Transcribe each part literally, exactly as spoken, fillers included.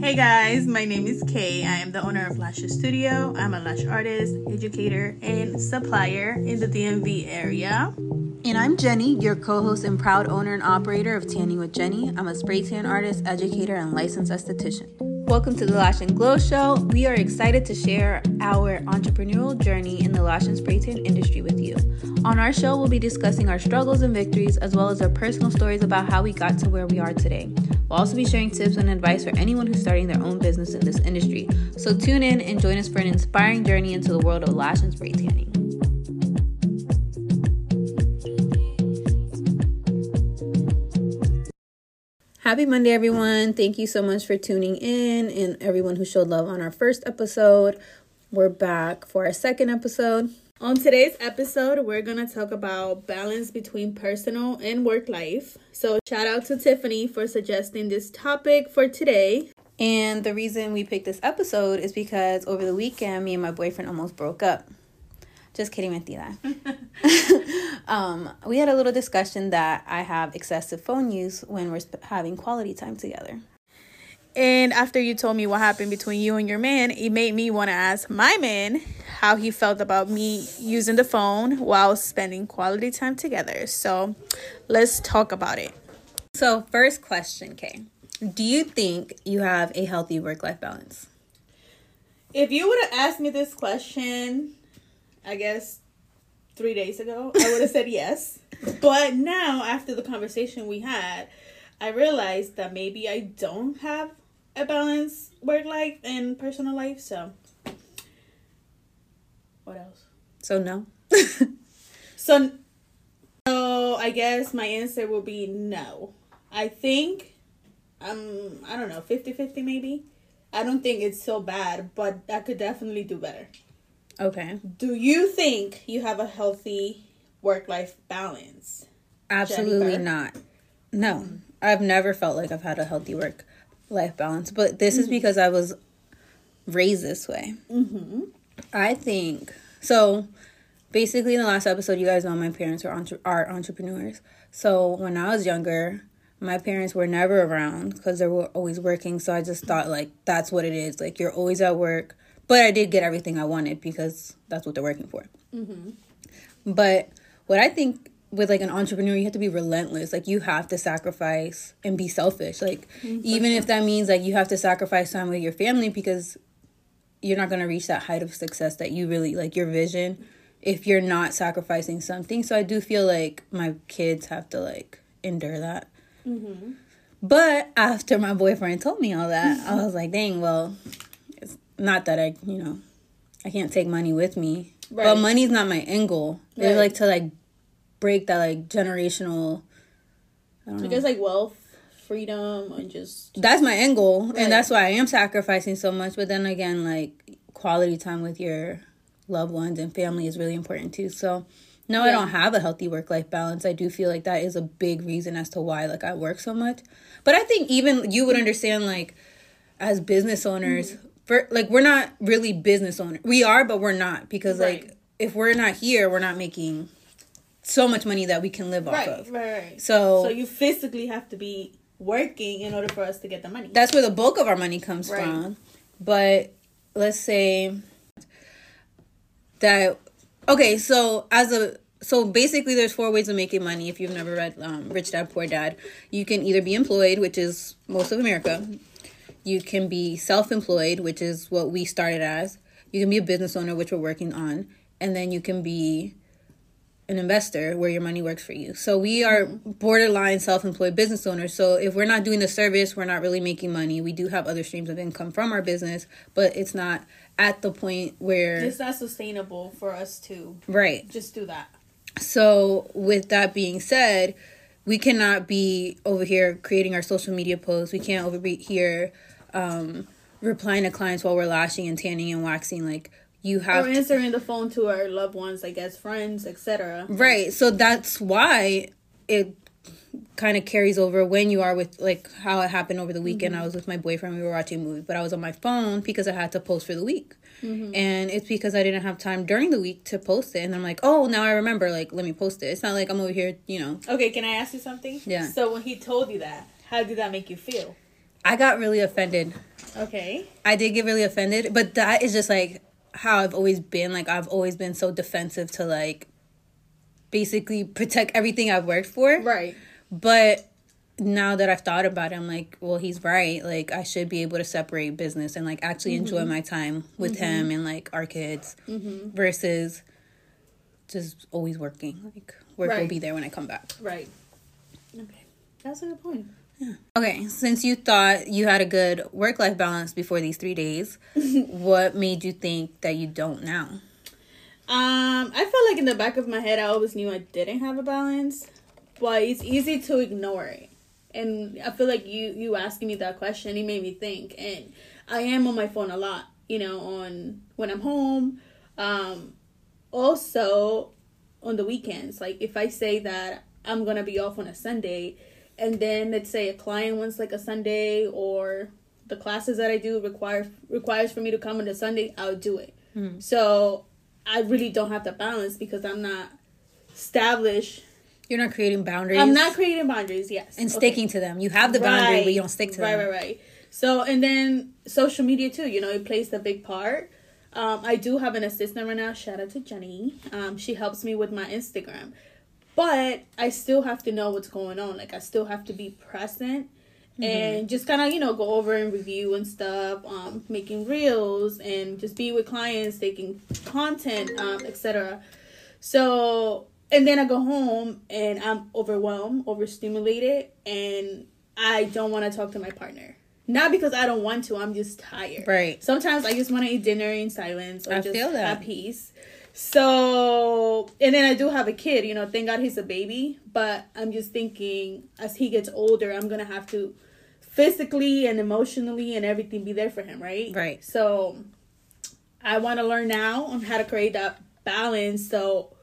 Hey guys, my name is Kay. I am the owner of Lashes Studio. I'm a lash artist, educator, and supplier in the D M V area. And I'm Jenny, your co-host and proud owner and operator of Tanning with Jenny. I'm a spray tan artist, educator, and licensed esthetician. Welcome to the Lash and Glow Show. We are excited to share our entrepreneurial journey in the lash and spray tan industry with you. On our show, we'll be discussing our struggles and victories, as well as our personal stories about how we got to where we are today. We'll also be sharing tips and advice for anyone who's starting their own business in this industry. So tune in and join us for an inspiring journey into the world of lash and spray tanning. Happy Monday, everyone. Thank you so much for tuning in and everyone who showed love on our first episode. We're back for our second episode. On today's episode, we're going to talk about balance between personal and work life. So shout out to Tiffany for suggesting this topic for today. And the reason we picked this episode is because over the weekend, me and my boyfriend almost broke up. Just kidding, mentira. um, we had a little discussion that I have excessive phone use when we're sp- having quality time together. And after you told me what happened between you and your man, it made me want to ask my man how he felt about me using the phone while spending quality time together. So let's talk about it. So first question, Kay. Do you think you have a healthy work-life balance? If you would have asked me this question, I guess three days ago, I would have said yes. But now, after the conversation we had, I realized that maybe I don't have a balanced work life and personal life. So, what else? So, no. so, so, I guess my answer will be no. I think, um, I don't know, fifty-fifty maybe. I don't think it's so bad, but I could definitely do better. Okay. Do you think you have a healthy work-life balance? Absolutely not. No. Mm-hmm. I've never felt like I've had a healthy work-life balance. But this mm-hmm. is because I was raised this way. Mm-hmm. I think... So, basically, in the last episode, you guys know my parents are, entre- are entrepreneurs. So, when I was younger, my parents were never around because they were always working. So, I just thought, like, that's what it is. Like, you're always at work. But I did get everything I wanted because that's what they're working for. Mm-hmm. But what I think with, like, an entrepreneur, you have to be relentless. Like, you have to sacrifice and be selfish. Like, mm-hmm. even if that means, like, you have to sacrifice time with your family because you're not going to reach that height of success that you really, like, your vision, if you're not sacrificing something. So I do feel like my kids have to, like, endure that. Mm-hmm. But after my boyfriend told me all that, mm-hmm. I was like, dang, well... Not that I, you know, I can't take money with me. Right. But money's not my end goal. Right. They like to, like, break that, like, generational, I don't know. I guess, like, wealth, freedom, and just... That's my end goal. Right. And that's why I am sacrificing so much. But then again, like, quality time with your loved ones and family is really important, too. So, no, right. I don't have a healthy work-life balance. I do feel like that is a big reason as to why, like, I work so much. But I think even you would understand, like, as business owners... Mm-hmm. For, like, we're not really business owners. We are, but we're not. Because, right. like, if we're not here, we're not making so much money that we can live right, off of. Right, right, right. So, so you physically have to be working in order for us to get the money. That's where the bulk of our money comes right. from. But let's say that... Okay, so as a... So basically, there's four ways of making money. If you've never read um, Rich Dad, Poor Dad, you can either be employed, which is most of America... You can be self-employed, which is what we started as. You can be a business owner, which we're working on. And then you can be an investor where your money works for you. So we are borderline self-employed business owners. So if we're not doing the service, we're not really making money. We do have other streams of income from our business, but it's not at the point where... It's not sustainable for us to right. just do that. So with that being said, we cannot be over here creating our social media posts. We can't over be here... Um, replying to clients while we're lashing and tanning and waxing, like you have or answering to... the phone to our loved ones, I guess, friends, et cetera. Right. So that's why it kind of carries over when you are with, like, how it happened over the weekend. Mm-hmm. I was with my boyfriend. We were watching a movie, but I was on my phone because I had to post for the week, mm-hmm. and it's because I didn't have time during the week to post it. And I'm like, oh, now I remember. Like, let me post it. It's not like I'm over here, you know. Okay, can I ask you something? Yeah. So when he told you that, how did that make you feel? I got really offended. Okay. I did get really offended, but that is just, like, how I've always been. Like, I've always been so defensive to, like, basically protect everything I've worked for. Right. But now that I've thought about it, I'm like, well, he's right. Like, I should be able to separate business and, like, actually mm-hmm. enjoy my time with mm-hmm. him and, like, our kids mm-hmm. versus just always working. Like, work right. will be there when I come back. Right. Okay. That's a good point. Yeah. Okay, since you thought you had a good work-life balance before these three days, what made you think that you don't now? Um, I feel like in the back of my head, I always knew I didn't have a balance, but it's easy to ignore it. And I feel like you, you asking me that question, it made me think. And I am on my phone a lot, you know, on when I'm home. Um, also, on the weekends, like if I say that I'm going to be off on a Sunday, and then let's say a client wants like a Sunday, or the classes that I do require requires for me to come on a Sunday, I'll do it. Mm-hmm. So I really don't have the balance because I'm not established. You're not creating boundaries. I'm not creating boundaries, yes. And sticking okay. to them. You have the boundary, right. but you don't stick to right, them. Right, right, right. So, and then social media too, you know, it plays a big part. Um, I do have an assistant right now. Shout out to Jenny. Um, she helps me with my Instagram. But I still have to know what's going on. Like, I still have to be present mm-hmm. and just kind of, you know, go over and review and stuff, um, making reels and just be with clients, taking content, um, et cetera. So, and then I go home and I'm overwhelmed, overstimulated, and I don't want to talk to my partner. Not because I don't want to. I'm just tired. Right. Sometimes I just want to eat dinner in silence or I just feel that. At peace. So, and then I do have a kid, you know, thank God he's a baby, but I'm just thinking as he gets older, I'm going to have to physically and emotionally and everything be there for him, right? Right. So, I want to learn now on how to create that balance so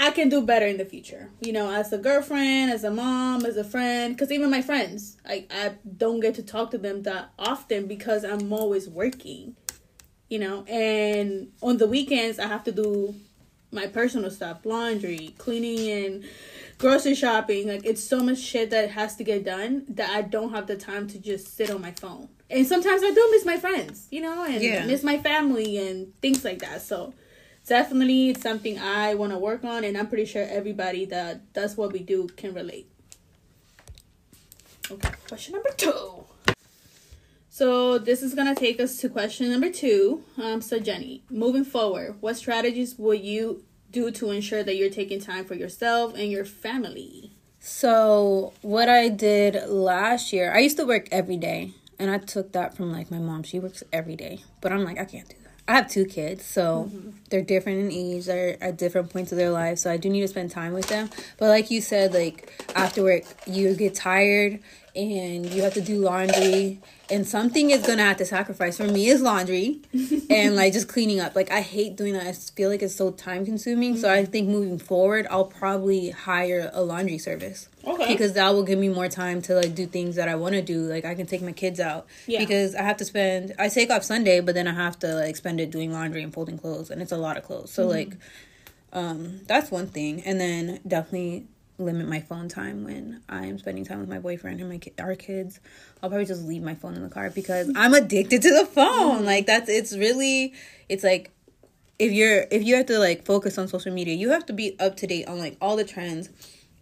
I can do better in the future, you know, as a girlfriend, as a mom, as a friend, because even my friends, I, I don't get to talk to them that often because I'm always working. You know, and on the weekends, I have to do my personal stuff, laundry, cleaning, and grocery shopping. Like, it's so much shit that has to get done that I don't have the time to just sit on my phone. And sometimes I do miss my friends, you know, and yeah. miss my family and things like that. So, definitely, it's something I want to work on, and I'm pretty sure everybody that does what we do can relate. Okay, question number two. So this is going to take us to question number two. Um, so Jenny, moving forward, what strategies will you do to ensure that you're taking time for yourself and your family? So what I did last year, I used to work every day. And I took that from like my mom. She works every day. But I'm like, I can't do that. I have two kids, so mm-hmm. they're different in age. They're at different points of their life. So I do need to spend time with them. But like you said, like after work, you get tired and you have to do laundry. And something is going to have to sacrifice. For me, is laundry and, like, just cleaning up. Like, I hate doing that. I feel like it's so time-consuming. Mm-hmm. So I think moving forward, I'll probably hire a laundry service. Okay. Because that will give me more time to, like, do things that I want to do. Like, I can take my kids out. Yeah. Because I have to spend... I take off Sunday, but then I have to, like, spend it doing laundry and folding clothes. And it's a lot of clothes. So, mm-hmm. like, um, that's one thing. And then definitely... limit my phone time when I'm spending time with my boyfriend and my ki- our kids. I'll probably just leave my phone in the car because I'm addicted to the phone. Mm-hmm. Like that's it's really it's like if you're if you have to like focus on social media, you have to be up to date on like all the trends.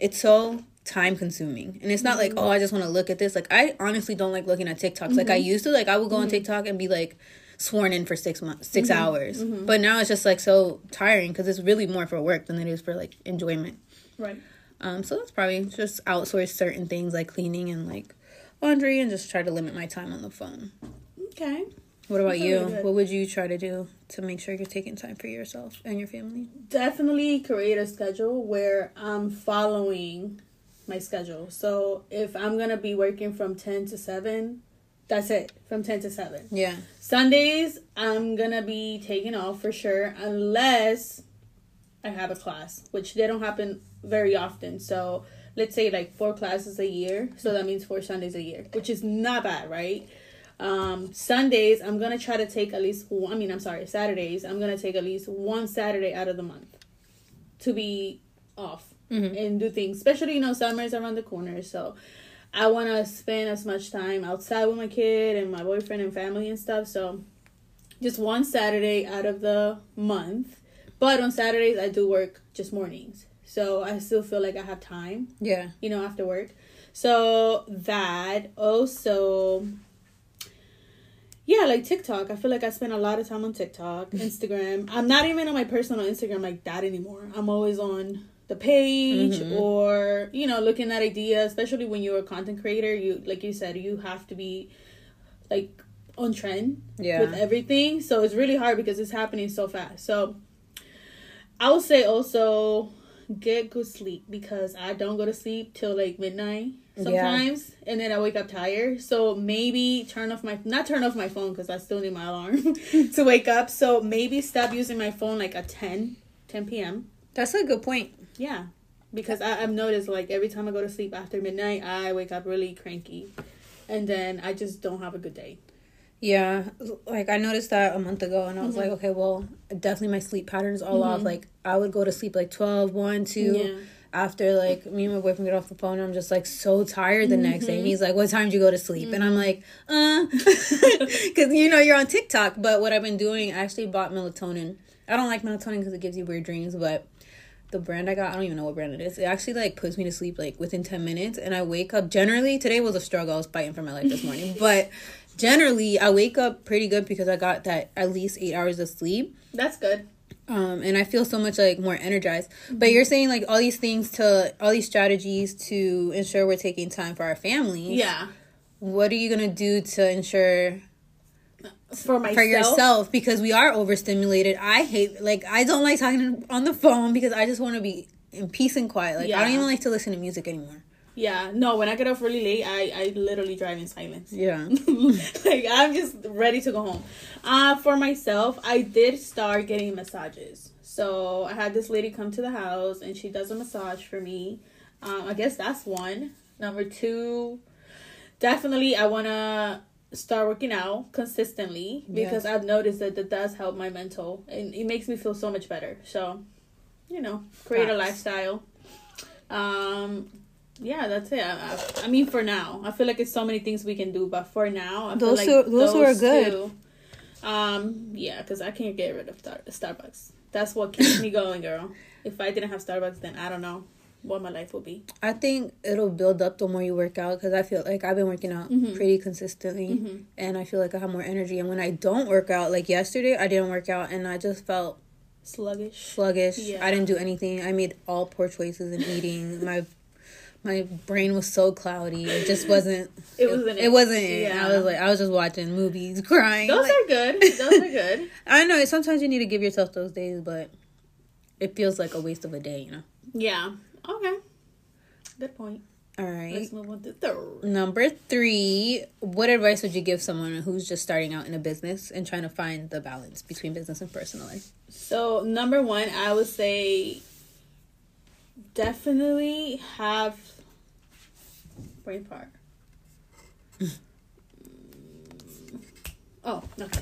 It's so time consuming. And it's not mm-hmm. like, oh, I just want to look at this. Like I honestly don't like looking at TikToks. Mm-hmm. Like I used to. Like I would go mm-hmm. on TikTok and be like sworn in for six months, six mm-hmm. hours. Mm-hmm. But now it's just like so tiring because it's really more for work than it is for like enjoyment. Right. Um, so that's probably just outsource certain things like cleaning and like laundry and just try to limit my time on the phone. Okay. What about that's you? Really good. What would you try to do to make sure you're taking time for yourself and your family? Definitely create a schedule where I'm following my schedule. So if I'm going to be working from ten to seven, that's it. From ten to seven. Yeah. Sundays, I'm going to be taking off for sure unless I have a class, which they don't happen very often. So let's say like four classes a year, so that means four Sundays a year, which is not bad, right? um Sundays I'm gonna try to take at least one, I mean I'm sorry Saturdays I'm gonna take at least one Saturday out of the month to be off mm-hmm. and do things, especially you know summer's around the corner. So I want to spend as much time outside with my kid and my boyfriend and family and stuff. So just one Saturday out of the month. But on Saturdays, I do work just mornings. So I still feel like I have time. Yeah. You know, after work. So that also... Yeah, like TikTok. I feel like I spend a lot of time on TikTok, Instagram. I'm not even on my personal Instagram like that anymore. I'm always on the page mm-hmm. or, you know, looking at ideas, especially when you're a content creator. You, like you said, you have to be like on trend yeah. with everything. So it's really hard because it's happening so fast. So I would say also get good sleep, because I don't go to sleep till like midnight. Sometimes yeah. and then I wake up tired, so maybe turn off my not turn off my phone because I still need my alarm to wake up. So maybe stop using my phone like at ten p.m. That's a good point. Yeah, because I, I've noticed like every time I go to sleep after midnight, I wake up really cranky, and then I just don't have a good day. Yeah, like I noticed that a month ago, and I was mm-hmm. like, okay, well, definitely my sleep patterns all mm-hmm. off. Like I would go to sleep like twelve, one, two. Yeah. After, like, me and my boyfriend get off the phone, I'm just, like, so tired the mm-hmm. next day. And he's like, what time did you go to sleep? Mm-hmm. And I'm like, uh. Because, you know, you're on TikTok. But what I've been doing, I actually bought melatonin. I don't like melatonin because it gives you weird dreams. But the brand I got, I don't even know what brand it is. It actually, like, puts me to sleep, like, within ten minutes. And I wake up. Generally, today was a struggle. I was fighting for my life this morning. But generally, I wake up pretty good because I got that at least eight hours of sleep. That's good. Um, and I feel so much, like, more energized. Mm-hmm. But you're saying, like, all these things to, all these strategies to ensure we're taking time for our families. Yeah. What are you going to do to ensure... For myself? For yourself, because we are overstimulated. I hate, like, I don't like talking on the phone because I just want to be in peace and quiet. Like, yeah. I don't even like to listen to music anymore. Yeah. No, when I get off really late, I, I literally drive in silence. Yeah. Like, I'm just ready to go home. Uh, for myself, I did start getting massages. So I had this lady come to the house, and she does a massage for me. Um, I guess that's one. Number two, definitely I want to start working out consistently because yes. I've noticed that that does help my mental. And it makes me feel so much better. So, you know, create Facts. a lifestyle. Um... Yeah, that's it. I, I, I mean, for now. I feel like it's so many things we can do, but for now, I feel those like who, those, those are good. Two, um, yeah, because I can't get rid of Star- Starbucks. That's what keeps me going, girl. If I didn't have Starbucks, then I don't know what my life would be. I think it'll build up the more you work out, because I feel like I've been working out mm-hmm. pretty consistently, mm-hmm. and I feel like I have more energy. And when I don't work out, like yesterday, I didn't work out, and I just felt... Sluggish. Sluggish. Yeah. I didn't do anything. I made all poor choices in eating. My... My brain was so cloudy. It just wasn't... It wasn't it. It wasn't yeah. I was like, I was just watching movies, crying. Those like, are good. Those are good. I know. Sometimes you need to give yourself those days, but it feels like a waste of a day, you know? Yeah. Okay. Good point. All right. Let's move on to third. Number three, what advice would you give someone who's just starting out in a business and trying to find the balance between business and personal life? So, number one, I would say... Definitely have brain power. Oh, okay.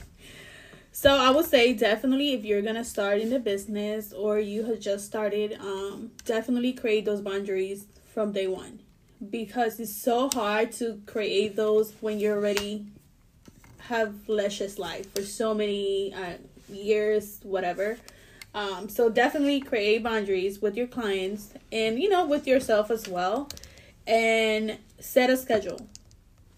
So I would say definitely if you're gonna start in the business or you have just started, um, definitely create those boundaries from day one, because it's so hard to create those when you already have luscious life for so many uh, years, whatever. Um, so definitely create boundaries with your clients and, you know, with yourself as well, and set a schedule.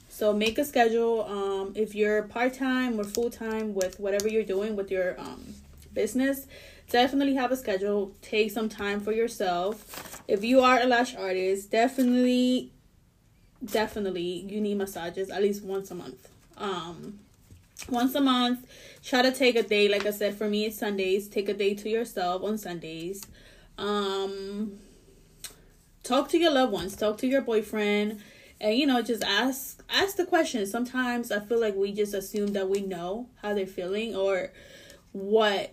So make a schedule. Um, if you're part-time or full-time with whatever you're doing with your um, business, definitely have a schedule. Take some time for yourself. If you are a lash artist, definitely, definitely you need massages at least once a month. Um, once a month. Try to take a day. Like I said, for me, it's Sundays. Take a day to yourself on Sundays. Um, talk to your loved ones. Talk to your boyfriend. And, you know, just ask ask the questions. Sometimes I feel like we just assume that we know how they're feeling or what.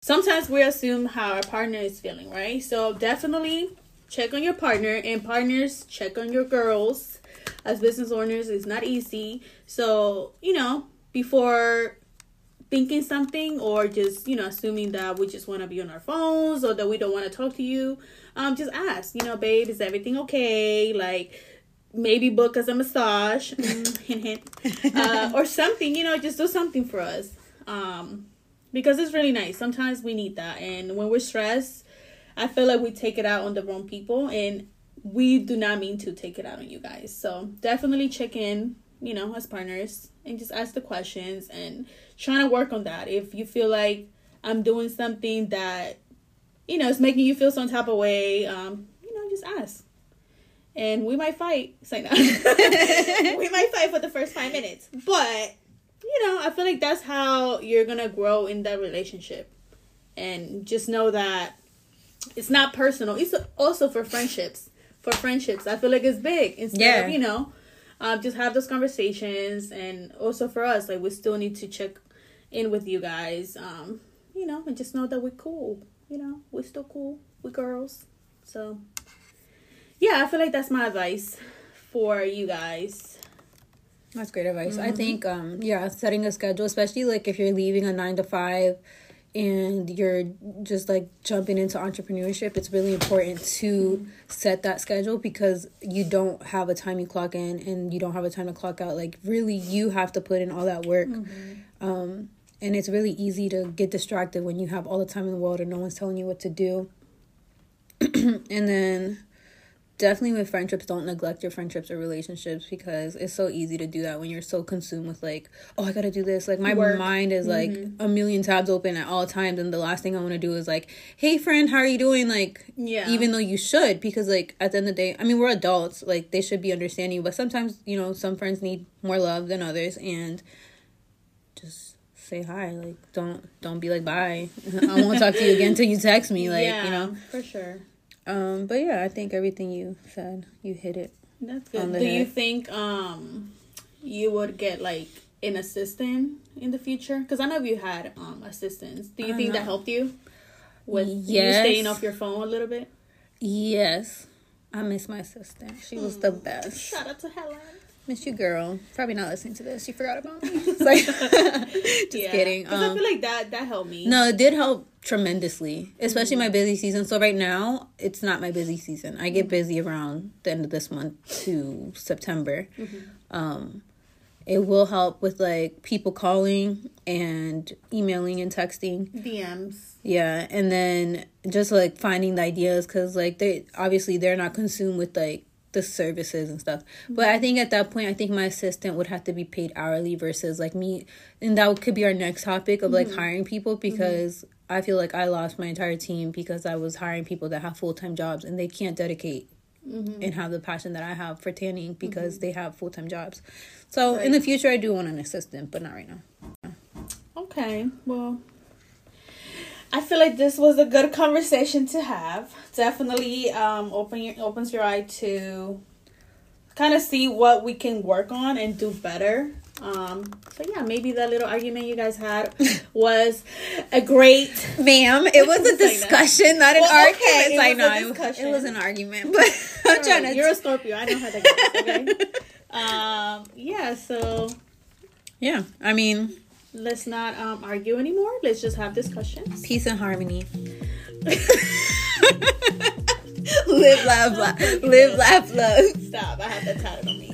Sometimes we assume how our partner is feeling, right? So definitely check on your partner. And partners, check on your girls. As business owners, it's not easy. So, you know, before... thinking something or just, you know, assuming that we just want to be on our phones or that we don't want to talk to you, um just ask, you know, babe, is everything okay? Like, maybe book us a massage, hint, hint, uh, or something, you know, just do something for us. Um, because it's really nice. Sometimes we need that. And when we're stressed, I feel like we take it out on the wrong people, and we do not mean to take it out on you guys. So definitely check in, you know, as partners, and just ask the questions and trying to work on that. If you feel like I'm doing something that, you know, it's making you feel some type of way, um, you know, just ask. And we might fight. So, no. We might fight for the first five minutes. But, you know, I feel like that's how you're going to grow in that relationship. And just know that it's not personal. It's also for friendships. For friendships. I feel like it's big. Instead yeah. of, you know, um, just have those conversations. And also for us, like, we still need to check in with you guys. Um, you know, and just know that we're cool. You know, we're still cool. We're girls. So... yeah, I feel like that's my advice for you guys. That's great advice. Mm-hmm. I think, um, yeah, setting a schedule, especially, like, if you're leaving a nine to five and you're just, like, jumping into entrepreneurship, it's really important to set that schedule, because you don't have a time you clock in and you don't have a time to clock out. Like, really, you have to put in all that work. Mm-hmm. Um, and it's really easy to get distracted when you have all the time in the world and no one's telling you what to do. And then... definitely with friendships, don't neglect your friendships or relationships, because it's so easy to do that when you're so consumed with, like, oh, I gotta do this. Like, my Work. mind is, like, mm-hmm. a million tabs open at all times, and the last thing I want to do is, like, hey, friend, how are you doing? Like, yeah. even though you should, because, like, at the end of the day, I mean, we're adults. Like, they should be understanding, but sometimes, you know, some friends need more love than others, and just say hi. Like, don't, don't be like, bye. I won't talk to you again until you text me. Like, yeah, you know. For sure. Um, but yeah, I think everything you said, you hit it. That's good. Do head. you think um you would get, like, an assistant in the future? Because I know you had um assistants. Do you I think know. that helped you with yes. you staying off your phone a little bit? Yes, I miss my assistant. She mm. was the best. Shout out to Helen. Miss you, girl. Probably not listening to this. You forgot about me. It's like, just yeah. kidding. Because um, I feel like that that helped me. No, it did help tremendously, especially mm-hmm. my busy season. So right now, it's not my busy season. I get busy around the end of this month to September. Mm-hmm. Um, it will help with, like, people calling and emailing and texting. D Ms. Yeah, and then just, like, finding the ideas, because, like, they obviously they're not consumed with, like, the services and stuff. But I think at that point, I think my assistant would have to be paid hourly versus, like, me. And that could be our next topic of, like, mm-hmm. hiring people, because mm-hmm. I feel like I lost my entire team because I was hiring people that have full-time jobs and they can't dedicate mm-hmm. and have the passion that I have for tanning because mm-hmm. they have full-time jobs. So right. in the future, I do want an assistant, but not right now. Okay, well... I feel like this was a good conversation to have. Definitely um, open your, opens your eye to kind of see what we can work on and do better. Um, so, yeah, maybe that little argument you guys had was a great... Ma'am, it was a discussion, not an well, argument. Okay, it I know, discussion. It was an argument, but I'm Girl, trying to... You're a Scorpio. I know how that goes, okay? um, yeah, so... Yeah, I mean... let's not um, argue anymore. Let's just have discussions. Peace and harmony. Live, laugh, laugh. Live, laugh, love. Stop. I have that tatted on me.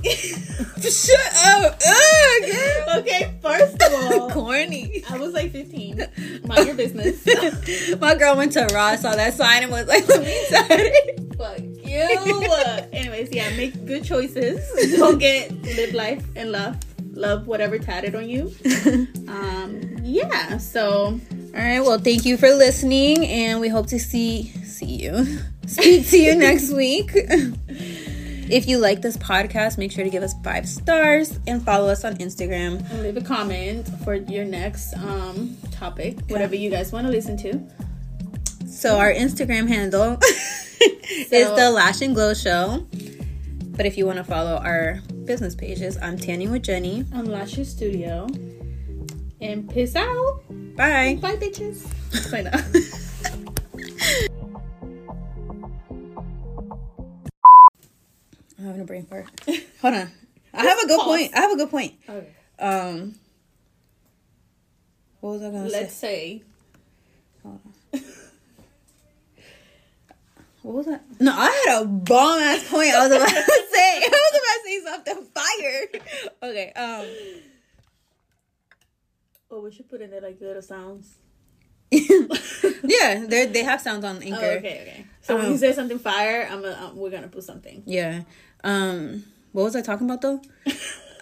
Shut up. Ugh. Okay, first of all. Corny. I was like fifteen. Mind your business. My girl went to Raw, saw that sign, and was like, let me start it. Fuck you. Anyways, yeah, make good choices. Don't get live, life, and love. Love whatever tatted on you. um yeah so all right, well, thank you for listening, and we hope to see see you speak to you next week. If you like this podcast, make sure to give us five stars and follow us on Instagram, and leave a comment for your next um topic, whatever you guys want to listen to. So our Instagram handle so, is The Lash and Glow Show. But if you want to follow our business pages, I'm Tanning with Jenny. I'm Lashes Studio. And peace out. Bye. Bye, bitches. Bye now. I'm having a brain fart. Hold on. I have a good Pause. point. I have a good point. Okay. Um, what was I going to say? Let's say. Hold on. What was that? No, I had a bomb ass point I was about to say. I was about to say something fire. Okay. Um. Oh, we should put in there like little sounds. Yeah, they they have sounds on Anchor. Oh, okay, okay. So um, when you say something fire, I'm gonna, um, we're gonna put something. Yeah. Um. What was I talking about though?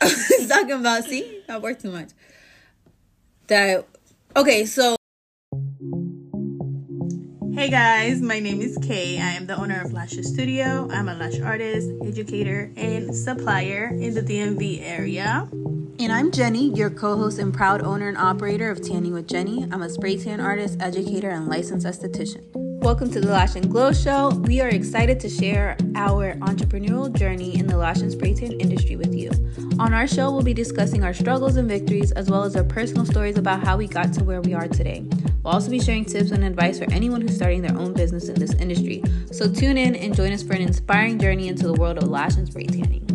I was talking about. See, I work too much. That. Okay, so. Hey guys, my name is Kay. I am the owner of Lashes Studio. I'm a lash artist, educator, and supplier in the D M V area. And I'm Jenny, your co-host and proud owner and operator of Tanning with Jenny. I'm a spray tan artist, educator, and licensed esthetician. Welcome to the Lash and Glow Show. We are excited to share our entrepreneurial journey in the lash and spray tan industry with you. On our show, we'll be discussing our struggles and victories, as well as our personal stories about how we got to where we are today. We'll also be sharing tips and advice for anyone who's starting their own business in this industry. So tune in and join us for an inspiring journey into the world of lash and spray tanning.